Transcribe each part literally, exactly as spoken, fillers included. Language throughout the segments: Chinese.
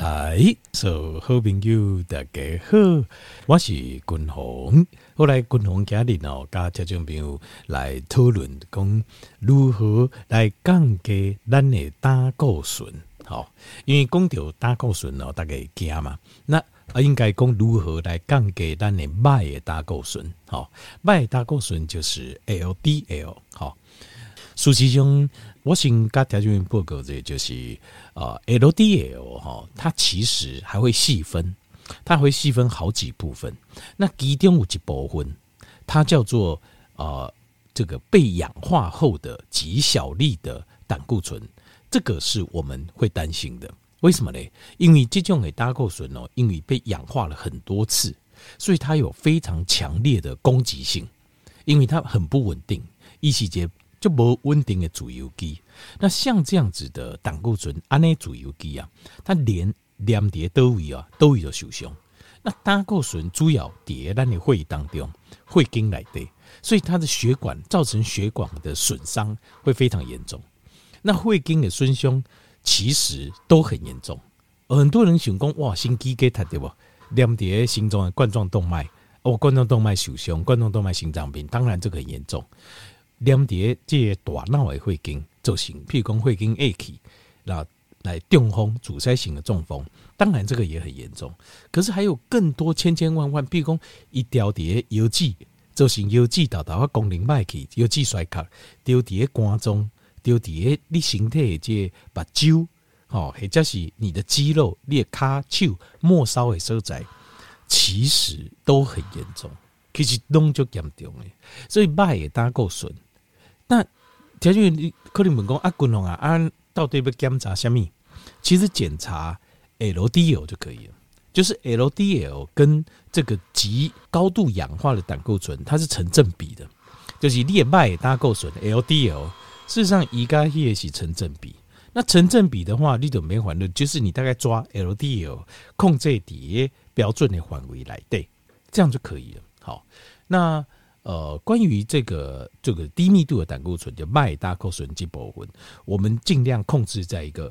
嗨，所、so, 好朋友大家好，我是君鸿。后来君鸿今日哦，甲听众朋友来讨论讲如何来降低咱的胆固醇。好，因为讲到胆固醇哦，大家会惊嘛。那应该讲如何来降低咱的歹的胆固醇。好，歹的胆固醇就是 L D L。好。事实上，我先跟大家报告的就是啊 ，L D L 哈，它其实还会细分，它会细分好几部分。那其中有一部分，它叫做呃这个被氧化后的极小粒的胆固醇，这个是我们会担心的。为什么呢？因为这种的胆固醇哦，因为被氧化了很多次，所以它有非常强烈的攻击性，因为它很不稳定，一时间。就无稳定的自由基，那像这样子的胆固醇，安尼自由基啊，它连连在倒位啊，倒位就受伤。那胆固醇主要在咱的血当中，血经内底，所以它的血管造成血管的损伤会非常严重。那血经的损伤其实都很严重，很多人想讲哇，心肌梗塞对不？连在心脏的冠状动脉，哦，冠状动脉受伤，冠状动脉心脏病，当然这个很严重。连在这大脑的血经造成，譬如讲血经下去，那来中风、阻塞性的中风，当然这个也很严重。可是还有更多千千万万，譬如讲一条在腰椎造成腰椎倒倒功能坏去，腰椎衰竭，掉在肝脏，掉在你身体的这目睭，哦，或者是你的肌肉、你的骹手、末梢的所在，其实都很严重，其实拢足严重的。所以歹的胆固醇。那条件你可能问讲啊，君鸿啊，啊到底要检查什么？其实检查 L D L 就可以了，就是 L D L 跟这个极高度氧化的胆固醇，它是成正比的，就是劣败胆固醇 L D L， 事实上伊甲迄也是成正比。那成正比的话，你就没反论，就是你大概抓 L D L 控制在标准的范围内底，这样就可以了。好，那。呃，关于这个这个低密度的胆固醇，就坏胆固醇及部分，我们尽量控制在一个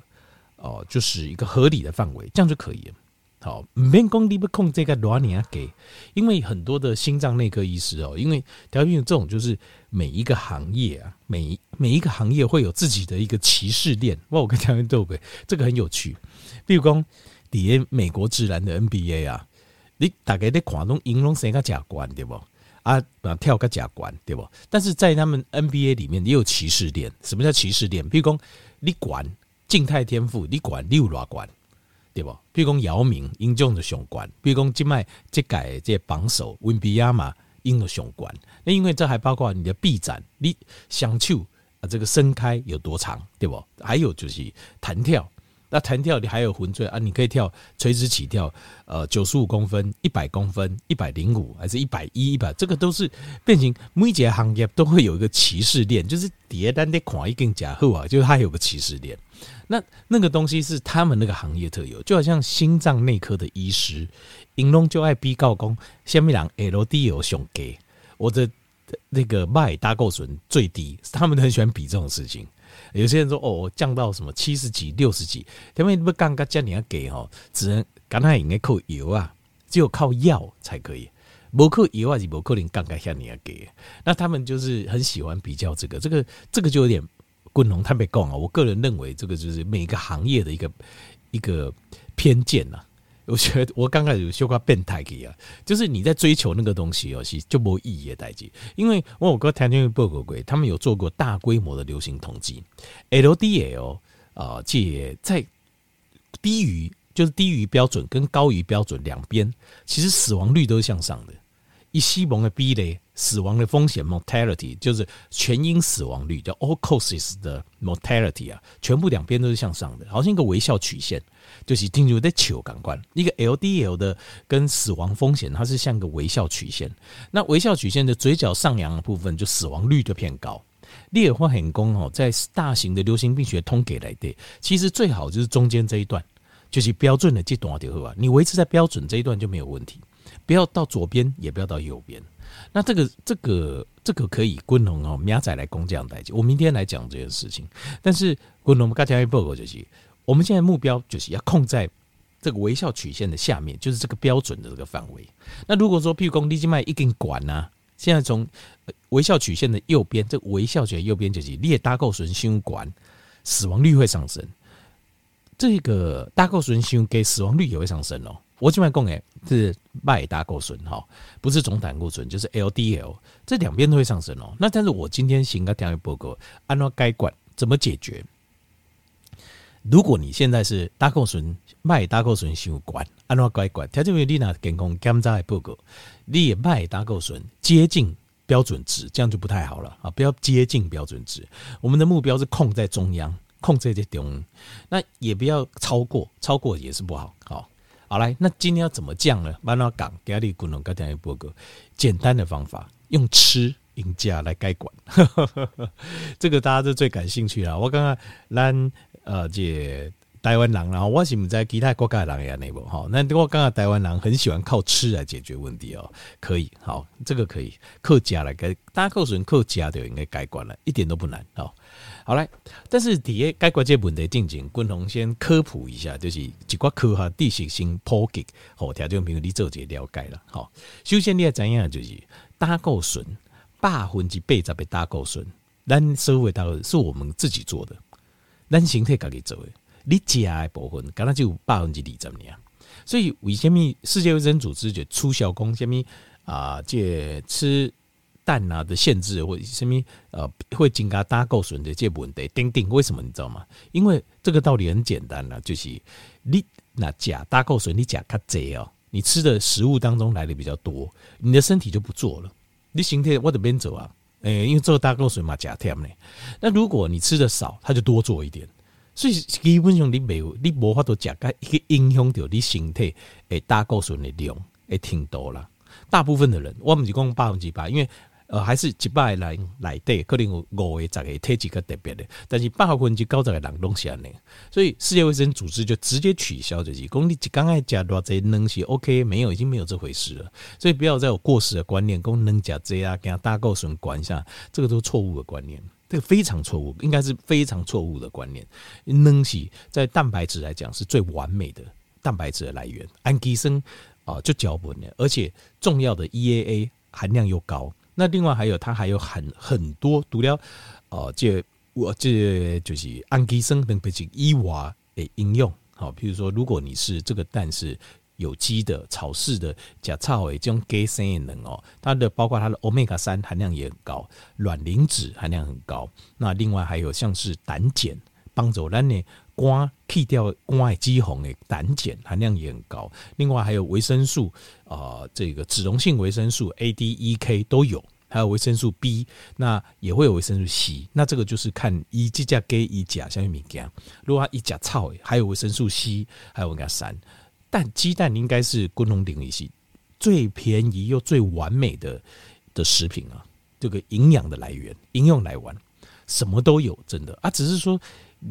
哦、呃，就是一个合理的范围，这样就可以了。好，不用说你要控制到多少给，因为很多的心脏内科医师哦，因为条件这种就是每一个行业啊，每每一个行业会有自己的一个歧视链。哇，我跟条件斗过，这个很有趣。比如说，在美国职篮的 N B A 啊，你大概在看拢赢拢生个假冠对不？啊，跳个假管对不？但是在他们 N B A 里面也有歧视链。什么叫歧视链？比如说你管静态天赋，你管六拉管对不？比如说姚明，英雄的上管；比如说今麦这改这榜首温比亚嘛，英的上管。那因为这还包括你的臂展，你想去啊这个伸开有多长对不？还有就是弹跳，那弹跳你还有魂坠啊，你可以跳垂直起跳，呃，九十五公分、一百公分、一百零五，还是一百一、一百，这个都是变形。每一个行业都会有一个歧视链，就是叠单的款一更加厚啊，就是它有个歧视链。那那个东西是他们那个行业特有，就好像心脏内科的医师，因拢就爱逼告工，下面人 L D L 上低，我的那个坏胆固醇最低，他们很喜欢比这种事情。有些人说哦，降到什么七十几、六十几，他们不刚刚叫你要给哦，只能刚才应该靠油啊，只有靠药才可以，不靠油啊，是不可能刚刚叫你要给。那他们就是很喜欢比较这个，这个这个就有点君鸿坦白讲啊，我个人认为这个就是每个行业的一个一个偏见呐、啊。我觉得我刚开始有修过变态去啊，就是你在追求那个东西哦，是就没意义的代志。因为我有跟台中报告过，他们有做过大规模的流行统计 ，L D L 啊、呃，这在低于就是低于标准跟高于标准两边，其实死亡率都是向上的。以西蒙的 B 类死亡的风险 mortality 就是全因死亡率叫 all causes 的 mortality 啊，全部两边都是向上的，好像一个微笑曲线，就是进入在球感官一个 L D L 的跟死亡风险，它是像一个微笑曲线。那微笑曲线的嘴角上扬的部分，就死亡率就偏高。烈化很功哦，在大型的流行病学通给来的，其实最好就是中间这一段，就是标准的这段就好啊，你维持在标准这一段就没有问题。不要到左边，也不要到右边。那这个、这个、这个可以君鸿哦，明仔来公这样代志。我明天来讲这件事情。但是君鸿，我们刚才报告就是，我们现在目标就是要控在这个微笑曲线的下面，就是这个标准的这个范围。那如果说譬如说你现在已经管啊，现在从微笑曲线的右边，这个微笑曲线右边就是你的胆固醇太高，死亡率会上升。这个胆固醇太高，死亡率也会上升哦。我现在说的是坏胆固醇，不是总胆固醇，就是 L D L， 这两边都会上升哦。那但是我今天先跟大家报告怎么改管，怎么解决。如果你现在是胆固醇坏胆固醇太高，怎么改管？听说你如果健康检查的报告，你的坏胆固醇接近标准值，这样就不太好了，不要接近标准值。我们的目标是控在中央，控制在中央，那也不要超过，超过也是不好。好好来，那今天要怎么降呢？慢慢讲，给你滚龙跟大家报告简单的方法，用吃赢家来改管。这个大家都最感兴趣了。我刚刚咱呃这台湾人啦，我是不知道其他国家的人也有哈。那我刚刚台湾人很喜欢靠吃来解决问题哦，可以，好，这个可以靠吃来改，大家靠纯靠吃就应该改管了，一点都不难哦。好来，但是底下解决这问题进行，君宏先科普一下，就是一寡科学知识性普及，好，听众朋友你做一个了解啦。好，首先你要知影就是胆固醇百分之八十的胆固醇，咱所谓胆固醇是我们自己做的，咱身体自己做的，你吃的部分，敢那就百分之二十尔。所以为什么世界卫生组织就促销讲什么啊？这吃蛋啊的限制，或什么呃会增加胆固醇的这问题，等等，为什么你知道吗？因为这个道理很简单啦，就是你那吃胆固醇，你吃较济哦，你吃的食物当中来的比较多，你的身体就不做了，你身体我就免做啊，诶、欸，因为做胆固醇嘛，吃甜嘞。那如果你吃的少，它就多做一点，所以基本上你没有，你无法度吃个一个影响到你身体诶胆固醇的量诶挺多啦。大部分的人，我们是讲百分之百，因为呃，还是一百来来对，可能有五个、十个体质较特别的，但是百分之九十的人拢是安尼，所以世界卫生组织就直接取消就是，讲你一刚爱吃多这能是 OK， 没有已经没有这回事了，所以不要再有过时的观念，讲能吃这啊，给他胆固醇管一下，这个都是错误的观念，这个非常错误，应该是非常错误的观念。能是在蛋白质来讲是最完美的蛋白质的来源，氨基酸啊就胶本的，而且重要的 E A A 含量又高。那另外还有，它还有很很多除了哦，这我这就是氨基酸等不及以外的应用。好，比如说，如果你是这个蛋是有机的、草饲的、假草的这种鸡生也能哦，它的包括它的 欧米伽三 含量也很高，卵磷脂含量很高。那另外还有像是胆碱，帮助我们的肝去掉肝的脂肪的胆碱含量也很高。另外还有维生素啊、呃，这个脂溶性维生素 A、D、E、K 都有，还有维生素 B， 那也会有维生素 C。那这个就是看一这价给一价下面物件，如果一价草还有维生素 C， 还有维生素三。但鸡蛋应该是均衡领域系最便宜又最完美的的食品啊，这个营养的来源，应用来玩什么都有，真的啊，只是说。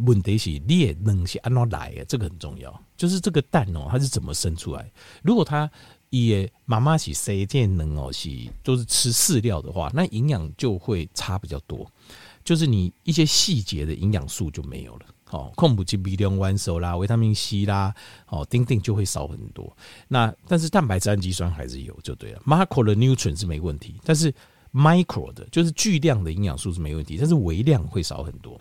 问题是你也能是安怎来的，这个很重要。就是这个蛋哦、喔，它是怎么生出来？如果它也妈妈是谁这能哦，是都是吃饲料的话，那营养就会差比较多。就是你一些细节的营养素就没有了。哦，矿物质、B 六 啦，维他命 C 啦，哦，丁丁就会少很多。那但是蛋白质、氨基酸还是有，就对了。macro 的 nutrient 是没问题，但是 micro 的，就是巨量的营养素是没问题，但是微量会少很多。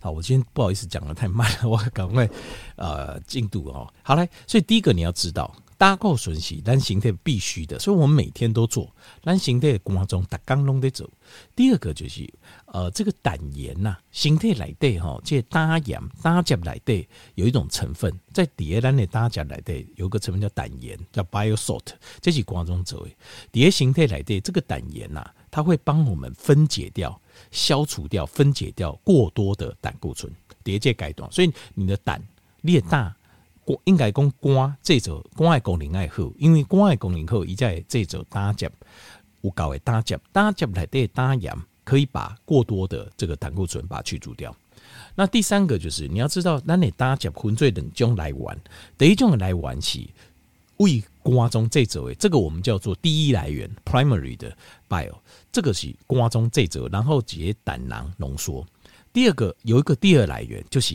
好，我今天不好意思讲得太慢了，我赶快呃进度哦。好来，所以第一个你要知道，胆固醇是咱身体必须的，所以我们每天都做，咱身体的工作每天都在做。第二个就是呃这个胆盐呐、啊，身体内底哈，这胆盐、胆汁内底有一种成分，在底下咱的胆汁内底有一个成分叫胆盐，叫 bio salt， 这是工作做的。底下身体内底这个胆盐呐、啊，它会帮我们分解掉。消除掉、分解掉过多的胆固醇，叠加改动，所以你的胆、你的胆应该讲肝这组肝的功能爱好，因为肝的功能好，伊在这组胆汁有够的胆汁，胆汁内底胆盐可以把过多的这个胆固醇把它去除掉。那第三个就是你要知道，咱的胆汁分做两种来源，第一种来源是胃肝中这组的，这个我们叫做第一来源 （primary 的 bio）。这个是肝中这者，然后解胆囊浓缩。第二个有一个第二来源，就是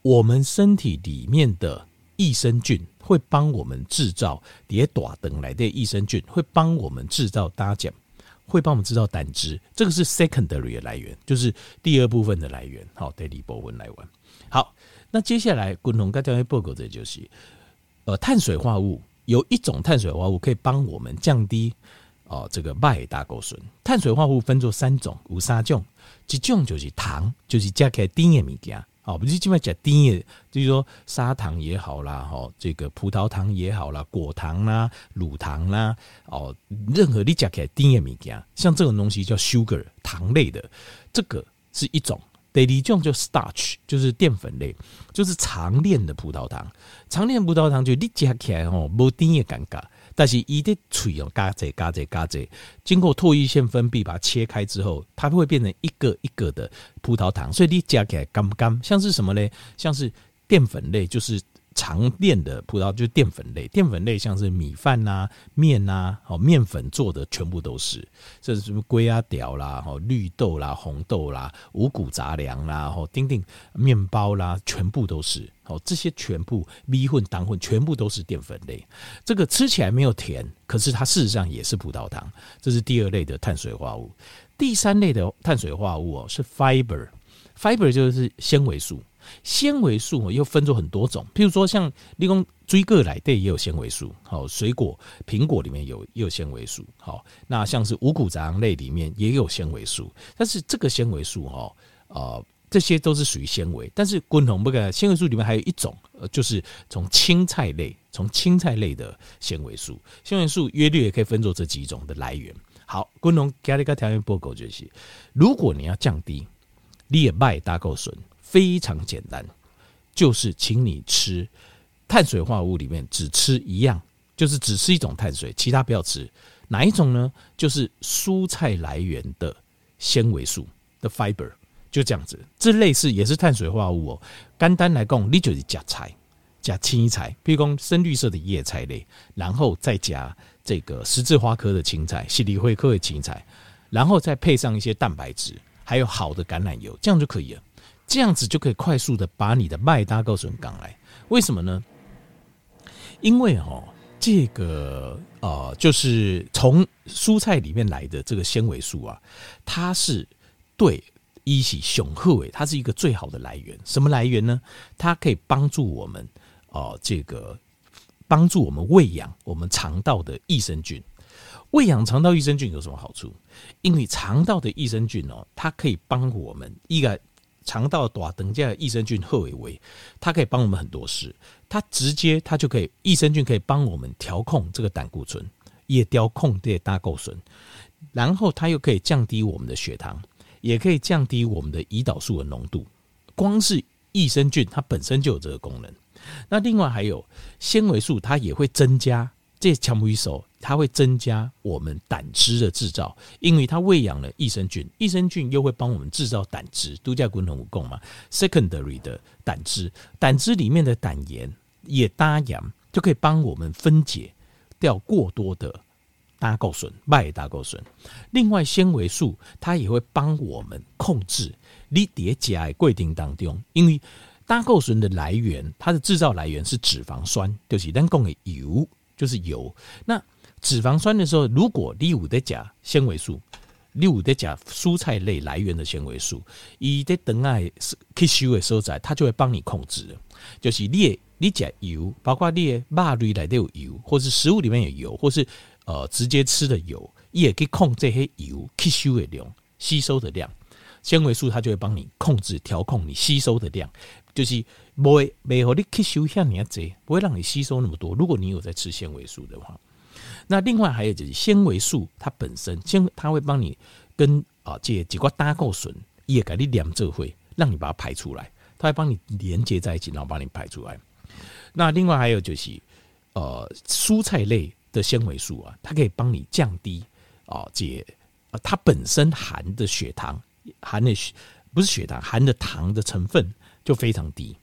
我们身体里面的益生菌会帮我们制造在大肠里的益生菌会帮我们制造大便，会帮我们制造胆汁，这个是 secondary 的来源，就是第二部分的来源。好，第二部分来源。好，那接下来滚龙刚才报告的就是，呃，碳水化合物有一种碳水化合物可以帮我们降低哦、呃、这个坏胆固醇。碳水化合物分作三种，有三种，一种就是糖，就是加起来甜的物件。哦，不是基本上甜的，就是说砂糖也好啦，哦，这个葡萄糖也好啦，果糖啦、乳糖啦，哦，任何你吃起来甜的物件，像这种东西叫 sugar 糖类的，这个是一种。第二种叫 starch， 就是淀粉类，就是长链的葡萄糖。长链葡萄糖就你吃起来哦，无甜的感觉，但是它的嘴哦，嘎嘴嘎嘴嘎嘴，经过唾液腺分泌把它切开之后，它会变成一个一个的葡萄糖，所以你吃起来甘甘，像是什么呢？像是淀粉类，就是长链的葡萄，就是淀粉类。淀粉类像是米饭啊、面啊、哦面粉做的，全部都是，这是什么龟啊、屌啦、哦绿豆啦、红豆啦、五谷杂粮啦、哦丁丁面包啦，全部都是。哦，这些全部米混、糖混，全部都是淀粉类。这个吃起来没有甜，可是它事实上也是葡萄糖。这是第二类的碳水化合物。第三类的碳水化合物哦，是 fiber，fiber fiber 就是纤维素。纤维素又分作很多种，譬如说像你说水果里面也有纤维素，水果苹果里面有也有纤维素，那像是五谷杂粮类里面也有纤维素，但是这个纤维素、呃、这些都是属于纤维，但是滚红不干纤维素里面还有一种，就是从青菜类，从青菜类的纤维素，纤维素约略也可以分作这几种的来源。好，滚红给你个条件报告就是，如果你要降低你的坏胆固醇。非常简单，就是请你吃碳水化合物里面只吃一样，就是只吃一种碳水，其他不要吃。哪一种呢？就是蔬菜来源的纤维素的 fiber， 就这样子。这类似也是碳水化合物哦。简单来讲，你就是吃菜，吃青菜，譬如说深绿色的叶菜类，然后再加这个十字花科的青菜、十字花科的青菜，然后再配上一些蛋白质，还有好的橄榄油，这样就可以了。这样子就可以快速的把你的坏胆固醇降来，为什么呢？因为哈、喔，这个呃，就是从蔬菜里面来的这个纤维素啊，它是对一起雄厚诶，它是一个最好的来源。什么来源呢？它可以帮助我们哦、呃，这个帮助我们喂养我们肠道的益生菌。喂养肠道益生菌有什么好处？因为肠道的益生菌哦、喔，它可以帮我们一个。肠道大肠这样的益生菌后尾维，它可以帮我们很多事。它直接它就可以，益生菌可以帮我们调控这个胆固醇，也调控这些胆固醇，然后它又可以降低我们的血糖，也可以降低我们的胰岛素的浓度。光是益生菌它本身就有这个功能。那另外还有纤维素，它也会增加这纤维素。它会增加我们胆汁的制造，因为它喂养了益生菌，益生菌又会帮我们制造胆汁，都叫滚筒无供嘛。secondary 的胆汁，胆汁里面的胆盐也搭盐，就可以帮我们分解掉过多的胆固醇、坏胆固醇。另外，纤维素它也会帮我们控制你在吃的过程当中，因为胆固醇的来源，它的制造来源是脂肪酸，就是我们说的油，就是油。那脂肪酸的时候，如果你有在吃纤维素，你有在吃蔬菜类来源的纤维素，它在肠子吸收的地方，它就会帮你控制了。就是你的，你吃油，包括你的肉类里面有油，或是食物里面有油，或是、呃、直接吃的油，它也可以控制那油吸收的量，吸收的量。纤维素它就会帮你控制、调控你吸收的量，就是不会让你吸收那么多，不会让你吸收那么多。如果你有在吃纤维素的话。那另外还有就是纤维素，它本身它会帮你跟啊这几块胆固醇也给你两者会，让你把它排出来，它会帮你连接在一起，然后把你排出来。那另外还有就是呃蔬菜类的纤维素啊，它可以帮你降低啊这、呃、它本身含的血糖，含的不是血糖，含的糖的成分就非常低。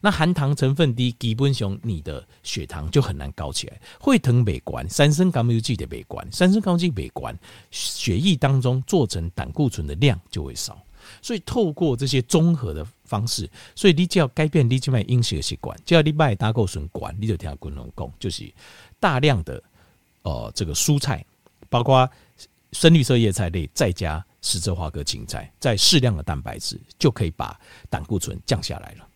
那含糖成分低，基本上你的血糖就很难高起来，血糖不高，三酸甘油酯就不高，三酸甘油酯不高，血液当中做成胆固醇的量就会少。所以透过这些综合的方式，所以你只要改变你现在饮食的习惯，只要你不要胆固醇高，你就听滚龙讲，就是大量的呃这个蔬菜，包括深绿色叶菜类，再加十字花科芹菜，再适量的蛋白质，就可以把胆固醇降下来了。